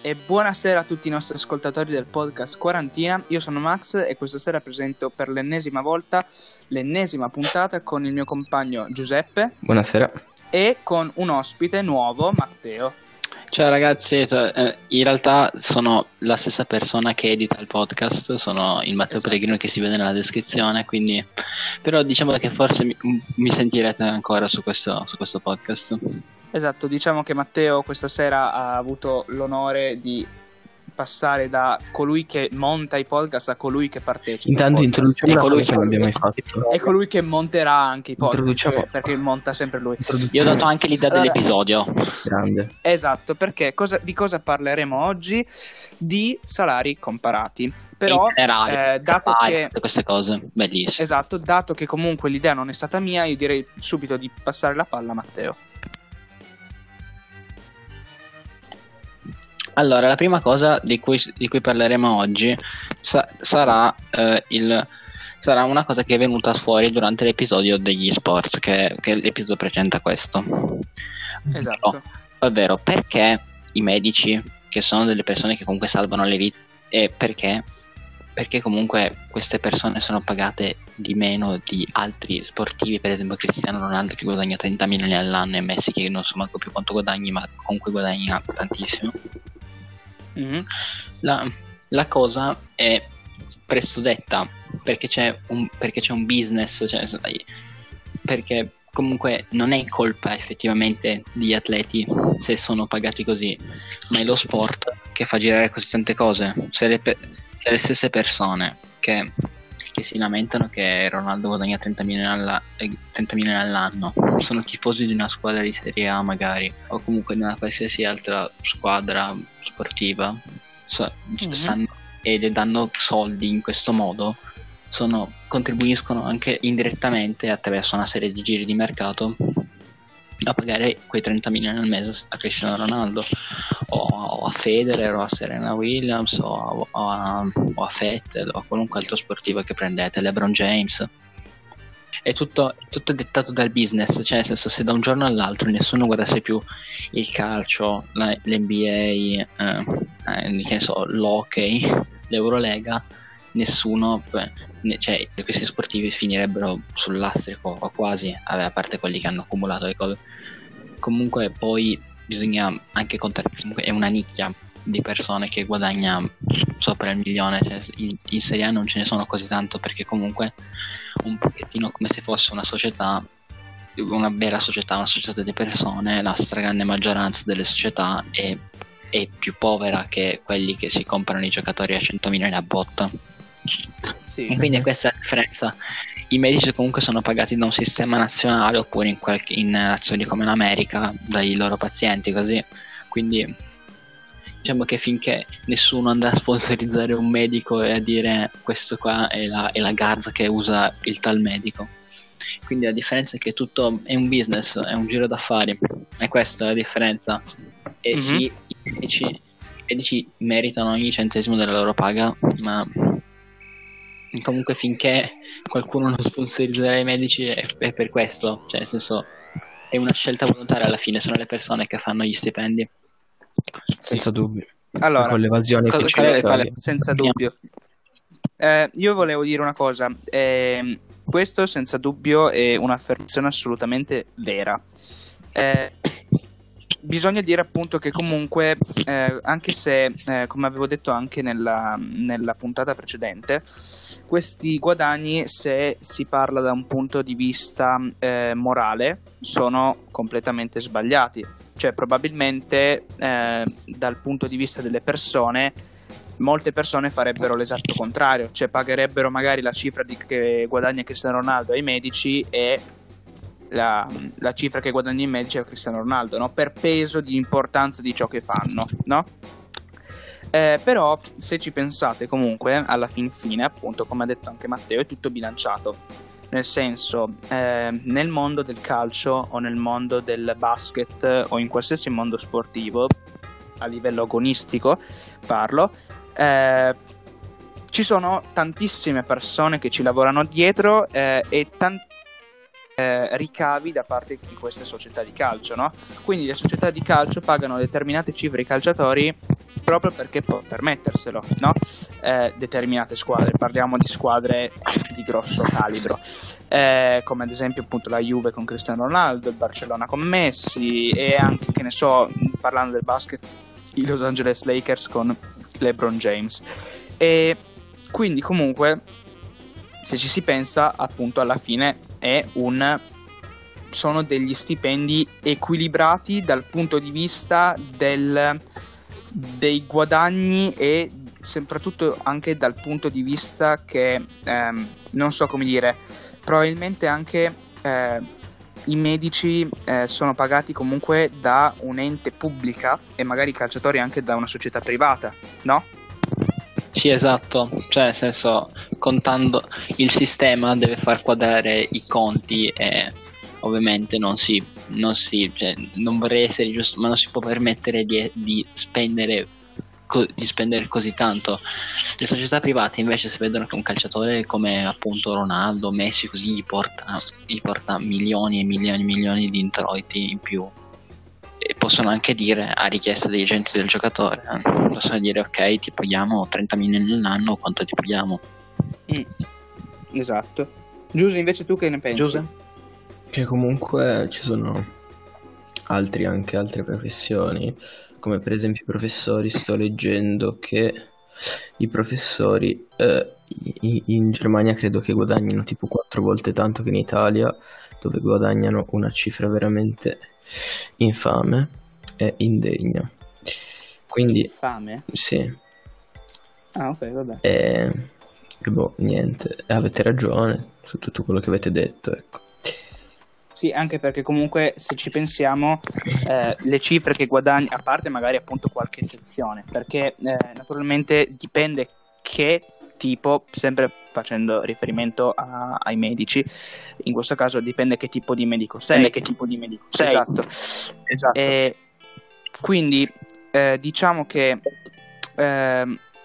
E buonasera a tutti i nostri ascoltatori del podcast Quarantina. Io sono Max e questa sera presento per l'ennesima volta l'ennesima puntata con il mio compagno Giuseppe. Buonasera. E con un ospite nuovo, Matteo. Ciao ragazzi, in realtà sono la stessa persona che edita il podcast, sono il Matteo Pellegrino che si vede nella descrizione, quindi però diciamo che forse mi sentirete ancora su questo podcast. Esatto, diciamo che Matteo questa sera ha avuto l'onore di passare da colui che monta i podcast a colui che partecipa. Intanto introduciamo colui che non abbiamo mai fatto. È colui che monterà anche i podcast, perché monta sempre lui. Io ho dato anche l'idea dell'episodio. Grande. Esatto, perché di cosa parleremo oggi? Di salari comparati. Però dato che queste cose bellissime. Esatto, dato che comunque l'idea non è stata mia, io direi subito di passare la palla a Matteo. Allora, la prima cosa di cui parleremo oggi sarà una cosa che è venuta fuori durante l'episodio degli sports, che è l'episodio precedente a questo. Esatto. Ovvero, perché i medici, che sono delle persone che comunque salvano le vite, e perché comunque queste persone sono pagate di meno di altri sportivi, per esempio Cristiano Ronaldo che guadagna 30 milioni all'anno e Messi che non so manco più quanto guadagni, ma comunque guadagna tantissimo. Mm-hmm. La cosa è presto detta, perché c'è un business, perché comunque non è colpa effettivamente degli atleti se sono pagati così, ma è lo sport che fa girare così tante cose. Se le stesse persone che si lamentano che Ronaldo guadagna 30 milioni all'anno sono tifosi di una squadra di Serie A magari, o comunque di una qualsiasi altra squadra sportiva, e le danno soldi in questo modo, contribuiscono anche indirettamente attraverso una serie di giri di mercato a pagare quei 30 milioni al mese a Cristiano Ronaldo, o a Federer, o a Serena Williams, o a Fettel, o a qualunque altro sportivo che prendete, LeBron James. È tutto dettato dal business, cioè nel senso, se da un giorno all'altro nessuno guardasse più il calcio, l'NBA, che ne so, l'hockey, l'Eurolega, nessuno, cioè questi sportivi finirebbero sul lastrico o quasi, a parte quelli che hanno accumulato le cose. Comunque poi bisogna anche contare, comunque è una nicchia di persone che guadagna sopra il milione, cioè in Serie A non ce ne sono così tanto, perché comunque un pochettino come se fosse una società, una vera società, una società di persone. La stragrande maggioranza delle società è più povera che quelli che si comprano i giocatori a 100 milioni a botta. Sì. E quindi questa è la differenza. I medici comunque sono pagati da un sistema nazionale, oppure in azioni come l'America dai loro pazienti, così. Quindi diciamo che finché nessuno andrà a sponsorizzare un medico e a dire questo qua è la garza che usa il tal medico. Quindi la differenza è che tutto è un business, è un giro d'affari, e questa è la differenza. E sì, i medici meritano ogni centesimo della loro paga, ma comunque finché qualcuno non sponsorizzerà i medici è per questo, cioè nel senso è una scelta volontaria alla fine, sono le persone che fanno gli stipendi. Senza dubbio. Allora, con l'evasione senza dubbio. Io volevo dire una cosa, questo senza dubbio è un'affermazione assolutamente vera. Bisogna dire appunto che comunque, anche se, come avevo detto anche nella puntata precedente, questi guadagni, se si parla da un punto di vista morale, sono completamente sbagliati. Cioè probabilmente dal punto di vista delle persone, molte persone farebbero l'esatto contrario, cioè pagherebbero magari la cifra che guadagna Cristiano Ronaldo ai medici e la cifra che guadagna in medici a Cristiano Ronaldo, no? Per peso di importanza di ciò che fanno, no? Però se ci pensate comunque alla fin fine, appunto come ha detto anche Matteo, è tutto bilanciato, nel senso nel mondo del calcio o nel mondo del basket o in qualsiasi mondo sportivo a livello agonistico parlo, ci sono tantissime persone che ci lavorano dietro e tanti ricavi da parte di queste società di calcio, no? Quindi le società di calcio pagano determinate cifre ai calciatori proprio perché può permetterselo, no? Determinate squadre, parliamo di squadre di grosso calibro, come ad esempio appunto la Juve con Cristiano Ronaldo, il Barcellona con Messi e anche, che ne so, parlando del basket, i Los Angeles Lakers con LeBron James. E quindi comunque, se ci si pensa, appunto alla fine sono degli stipendi equilibrati dal punto di vista dei guadagni e soprattutto anche dal punto di vista che non so come dire, probabilmente anche i medici sono pagati comunque da un ente pubblica e magari i calciatori anche da una società privata, no? Sì, esatto, cioè nel senso, contando il sistema deve far quadrare i conti e ovviamente non vorrei essere giusto, ma non si può permettere di spendere così tanto. Le società private invece, se vedono che un calciatore come appunto Ronaldo, Messi, così gli porta milioni e milioni e milioni di introiti in più, e possono anche dire, a richiesta degli agenti del giocatore, possono dire ok, ti paghiamo 30 milioni all'anno, quanto ti paghiamo. Esatto. Giuse, invece tu che ne pensi? Giuse? Che comunque ci sono altre professioni, come per esempio i professori. Sto leggendo che i professori in Germania credo che guadagnino tipo 4 volte tanto che in Italia, dove guadagnano una cifra veramente infame e indegna. Quindi infame? Sì. Ah, ok, vabbè. Niente, avete ragione su tutto quello che avete detto, ecco. Sì, anche perché comunque, se ci pensiamo, le cifre che guadagni, a parte magari appunto qualche eccezione, perché naturalmente dipende che tipo, sempre facendo riferimento ai medici, in questo caso dipende che tipo di medico sei. Dipende che tipo di medico sei. Esatto. Quindi diciamo che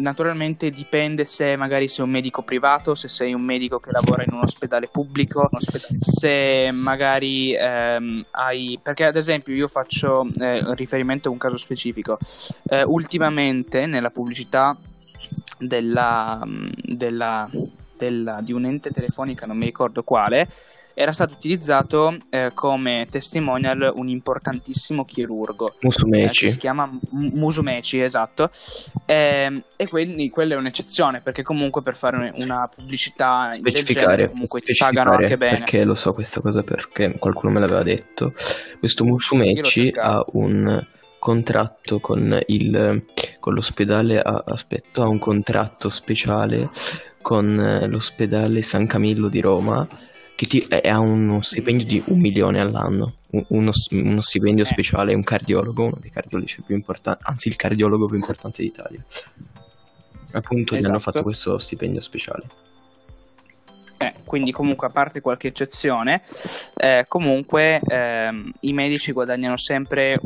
naturalmente dipende se magari sei un medico privato, se sei un medico che lavora in un ospedale pubblico, se magari hai... Perché ad esempio io faccio riferimento a un caso specifico. Ultimamente nella pubblicità di un ente telefonica, non mi ricordo quale, era stato utilizzato come testimonial un importantissimo chirurgo. Musumeci. Si chiama Musumeci, esatto. E quindi quella è un'eccezione, perché comunque per fare una pubblicità specificare, del genere, comunque ti pagano anche bene. Perché lo so questa cosa, perché qualcuno me l'aveva detto. Questo Musumeci ha un contratto con l'ospedale, ha un contratto speciale con l'ospedale San Camillo di Roma, che ha uno stipendio di 1 milione all'anno, uno stipendio speciale, un cardiologo, uno dei cardiologi più importanti, anzi il cardiologo più importante d'Italia. Appunto, esatto. Gli hanno fatto questo stipendio speciale. Quindi comunque, a parte qualche eccezione, comunque i medici guadagnano sempre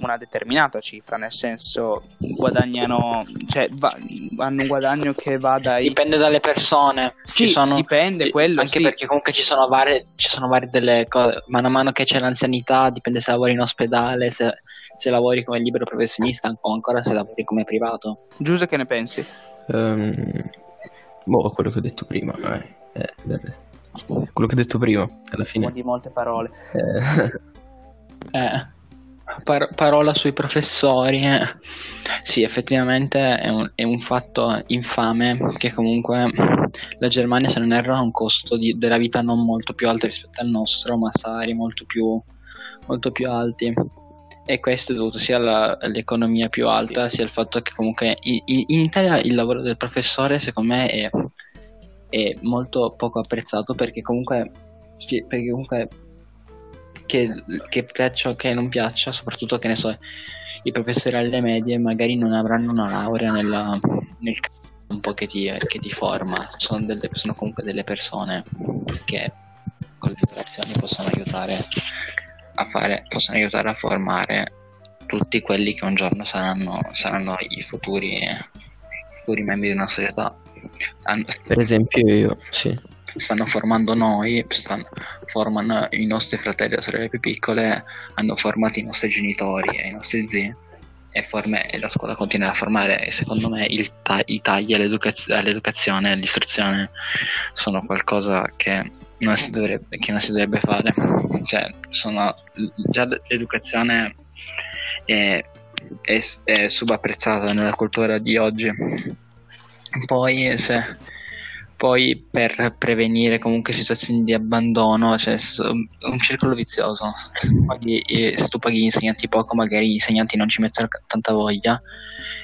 una determinata cifra, nel senso guadagnano, cioè hanno un guadagno che va dai... Dipende dalle persone. Sì, dipende quello. Anche sì. Perché comunque ci sono varie delle cose, mano a mano che c'è l'anzianità, dipende se lavori in ospedale, se lavori come libero professionista o ancora se lavori come privato. Giuse, che ne pensi? Quello che ho detto prima, alla fine di molte parole parola sui professori. Sì, effettivamente è un fatto infame che comunque la Germania, se non erro, ha un costo della vita non molto più alto rispetto al nostro, ma salari molto più alti, e questo è dovuto sia all'economia più alta, sia al fatto che comunque in Italia il lavoro del professore secondo me è molto poco apprezzato, perché comunque che piaccia o che non piaccia, soprattutto, che ne so, i professori alle medie magari non avranno una laurea nel campo che ti forma, sono comunque delle persone che con le relazioni possono aiutare a formare tutti quelli che un giorno saranno i futuri membri di una società. Per esempio io, sì. Stanno formando noi, formano i nostri fratelli e sorelle più piccole, hanno formato i nostri genitori e i nostri zii, e la scuola continua a formare. E secondo me i tagli all'educazione, all'istruzione sono qualcosa che non si dovrebbe fare. Cioè, sono già l'educazione è subapprezzata nella cultura di oggi. Poi per prevenire comunque situazioni di abbandono, cioè un circolo vizioso. Se tu paghi gli insegnanti poco, magari gli insegnanti non ci mettono tanta voglia,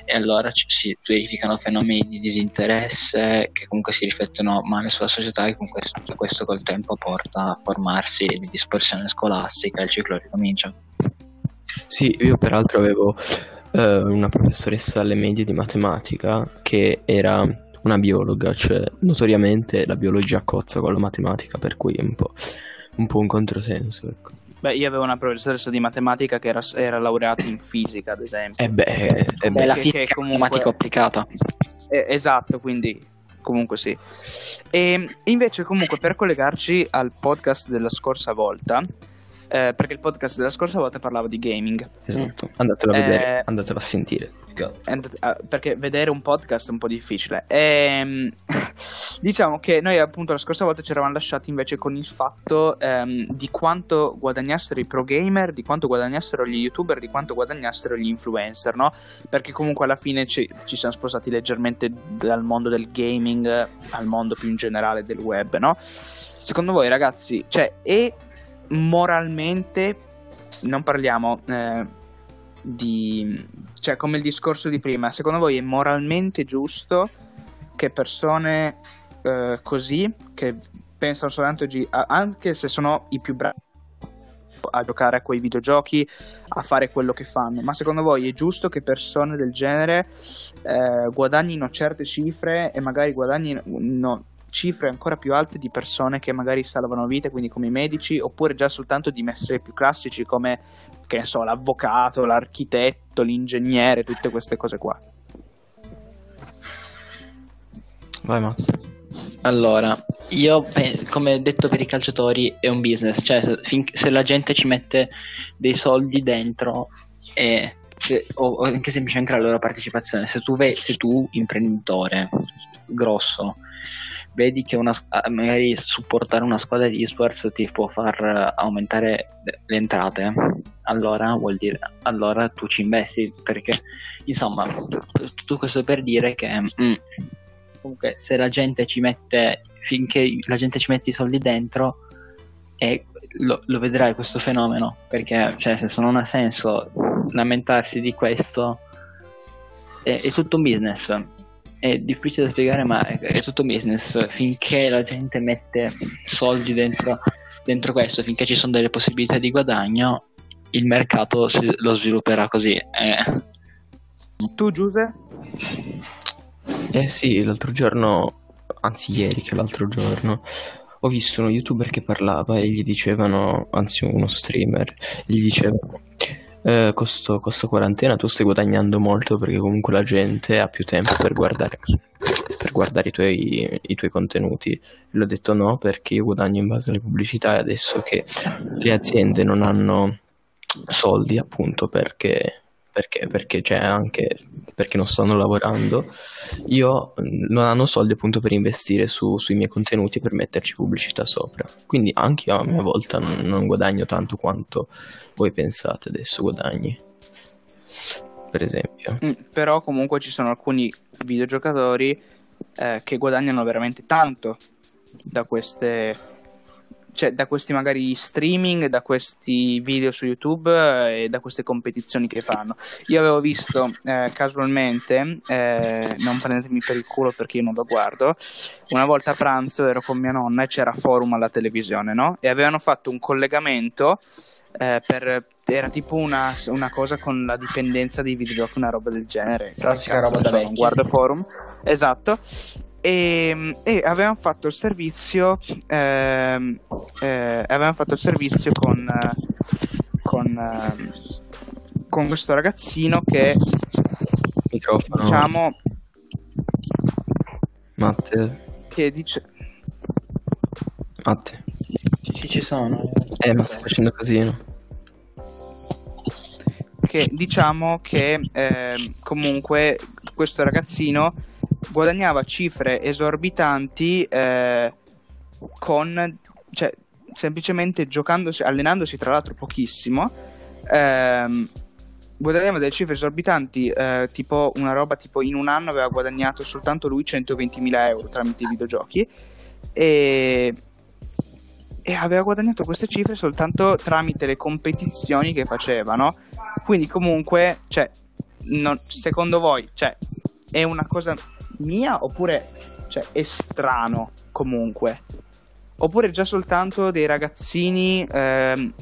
e allora si verificano fenomeni di disinteresse che comunque si riflettono male sulla società, e comunque questo col tempo porta a formarsi di dispersione scolastica, e il ciclo ricomincia. Sì, io peraltro avevo una professoressa alle medie di matematica che era una biologa, cioè notoriamente la biologia cozza con la matematica, per cui è un po' un controsenso, ecco. Beh, io avevo una professoressa di matematica che era laureata in fisica, ad esempio. La fisica è comunque matematica applicata. Esatto, quindi comunque sì. E invece comunque per collegarci al podcast della scorsa volta, perché il podcast della scorsa volta parlava di gaming. Esatto, andatelo a vedere, andatelo a sentire, perché vedere un podcast è un po' difficile. Diciamo che noi appunto la scorsa volta ci eravamo lasciati invece con il fatto di quanto guadagnassero i pro gamer, di quanto guadagnassero gli youtuber, di quanto guadagnassero gli influencer, no? Perché comunque alla fine ci siamo spostati leggermente dal mondo del gaming al mondo più in generale del web, no? Secondo voi ragazzi, cioè, e moralmente non parliamo di, cioè, come il discorso di prima, secondo voi è moralmente giusto che persone così, che pensano soltanto anche se sono i più bravi a giocare a quei videogiochi, a fare quello che fanno, ma secondo voi è giusto che persone del genere guadagnino certe cifre e magari guadagnino cifre ancora più alte di persone che magari salvano vite, quindi come i medici, oppure già soltanto di mestieri più classici come, che ne so, l'avvocato, l'architetto, l'ingegnere, tutte queste cose qua? Vai Max. Allora, io come detto per i calciatori è un business, cioè se la gente ci mette dei soldi dentro o anche semplicemente la loro partecipazione, se tu imprenditore grosso vedi che magari supportare una squadra di esports ti può far aumentare le entrate, allora tu ci investi, perché insomma tutto questo per dire che comunque se la gente ci mette, finché la gente ci mette i soldi dentro, e lo vedrai questo fenomeno, perché cioè, se non ha senso lamentarsi di questo, è tutto un business. È difficile da spiegare, ma è tutto business. Finché la gente mette soldi dentro questo, finché ci sono delle possibilità di guadagno, il mercato lo svilupperà così. Tu Giuse? Sì, l'altro giorno ho visto uno youtuber che parlava e gli dicevano, anzi uno streamer, gli dicevano questa quarantena tu stai guadagnando molto, perché comunque la gente ha più tempo per guardare i tuoi contenuti. L'ho detto no, perché io guadagno in base alle pubblicità, e adesso che le aziende non hanno soldi, appunto perché c'è anche perché non stanno lavorando, io non hanno soldi appunto per investire sui miei contenuti, per metterci pubblicità sopra, quindi anche io a mia volta non guadagno tanto quanto voi pensate adesso guadagni, per esempio. Però comunque ci sono alcuni videogiocatori che guadagnano veramente tanto da queste, cioè da questi magari streaming, da questi video su YouTube e da queste competizioni che fanno. Io avevo visto casualmente, non prendetemi per il culo perché io non lo guardo, una volta a pranzo ero con mia nonna e c'era Forum alla televisione, no? E avevano fatto un collegamento era tipo una cosa con la dipendenza dei videogiochi, una roba del genere. Classica roba da vecchi. Guardo Forum, esatto. E avevamo fatto il servizio con questo ragazzino che microfono, diciamo, Matte ci sono ma stai facendo casino, perché diciamo che comunque questo ragazzino guadagnava cifre esorbitanti con, cioè, semplicemente giocandosi, allenandosi tra l'altro pochissimo, guadagnava delle cifre esorbitanti, tipo una roba tipo in un anno aveva guadagnato soltanto lui 120.000 euro tramite i videogiochi, e aveva guadagnato queste cifre soltanto tramite le competizioni che facevano. Quindi comunque, cioè, non, secondo voi, cioè, è una cosa mia oppure, cioè, è strano comunque? Oppure già soltanto dei ragazzini,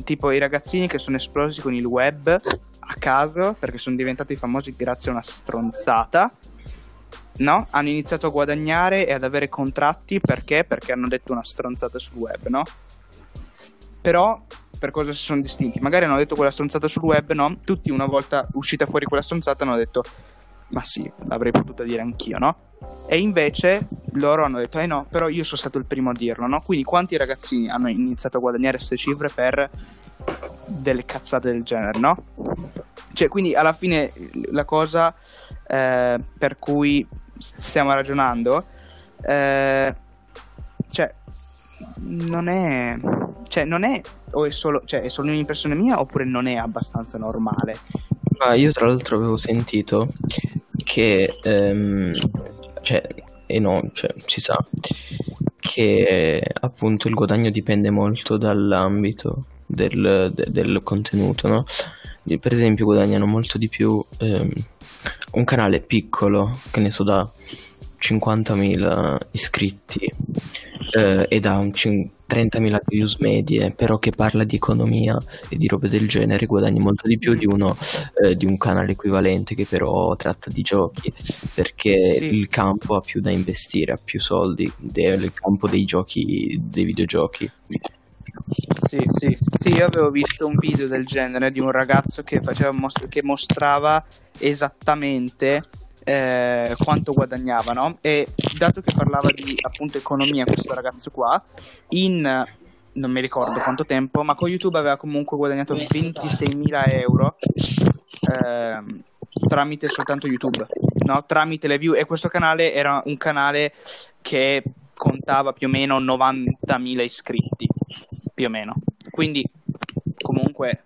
tipo i ragazzini che sono esplosi con il web a caso, perché sono diventati famosi grazie a una stronzata, no? Hanno iniziato a guadagnare e ad avere contratti perché? Perché hanno detto una stronzata sul web, no? Però per cosa si sono distinti? Magari hanno detto quella stronzata sul web, no? Tutti una volta uscita fuori quella stronzata hanno detto ma sì, l'avrei potuta dire anch'io, no? E invece loro hanno detto no, però io sono stato il primo a dirlo, no? Quindi quanti ragazzini hanno iniziato a guadagnare queste cifre per delle cazzate del genere, no? Cioè, quindi alla fine la cosa per cui stiamo ragionando cioè non è, cioè non è, o è solo, cioè è solo un'impressione mia oppure non è abbastanza normale? Ma io tra l'altro avevo sentito che cioè, e no, cioè, si sa che appunto il guadagno dipende molto dall'ambito del contenuto, no? Per esempio guadagnano molto di più un canale piccolo, che ne so, da 50.000 iscritti e da 30.000 views medie, però che parla di economia e di robe del genere, guadagni molto di più di uno di un canale equivalente che però tratta di giochi, perché sì, il campo ha più da investire, ha più soldi del campo dei giochi, dei videogiochi. Sì, sì, sì, io avevo visto un video del genere di un ragazzo che faceva che mostrava esattamente quanto guadagnavano, e dato che parlava di appunto economia questo ragazzo qua, in non mi ricordo quanto tempo, ma con YouTube aveva comunque guadagnato 26.000 euro tramite soltanto YouTube, no? Tramite le view, e questo canale era un canale che contava più o meno 90.000 iscritti più o meno. Quindi comunque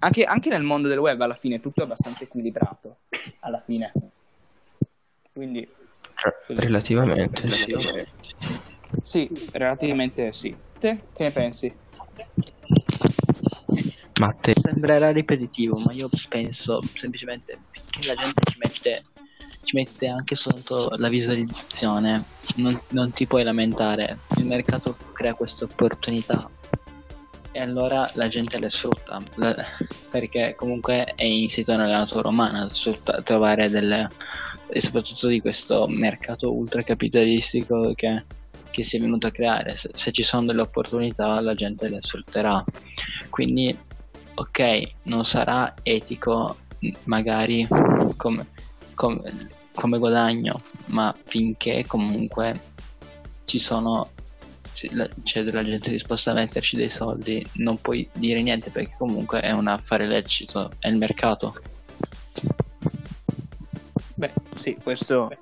anche nel mondo del web alla fine tutto è abbastanza equilibrato alla fine, quindi relativamente. Sì, relativamente sì. Te che ne pensi? Matte, sembrerà ripetitivo, ma io penso semplicemente che la gente ci mette anche sotto la visualizzazione, non ti puoi lamentare, il mercato crea queste opportunità e allora la gente le sfrutta, perché comunque è insito nella natura umana trovare delle, e soprattutto di questo mercato ultracapitalistico che si è venuto a creare, se ci sono delle opportunità la gente le sfrutterà. Quindi ok, non sarà etico magari come guadagno, ma finché comunque c'è della gente disposta a metterci dei soldi non puoi dire niente, perché comunque è un affare lecito, è il mercato. Beh sì, questo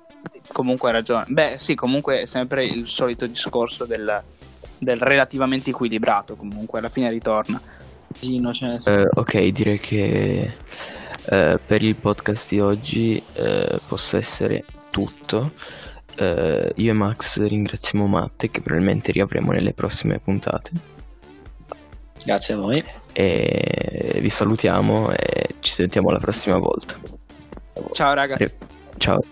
comunque ha ragione. Beh sì, comunque è sempre il solito discorso del relativamente equilibrato, comunque alla fine ritorna. Ok, direi che per il podcast di oggi possa essere tutto. Io e Max ringraziamo Matte, che probabilmente riavremo nelle prossime puntate. Grazie a voi, e vi salutiamo e ci sentiamo la prossima volta. Ciao raga. Ciao.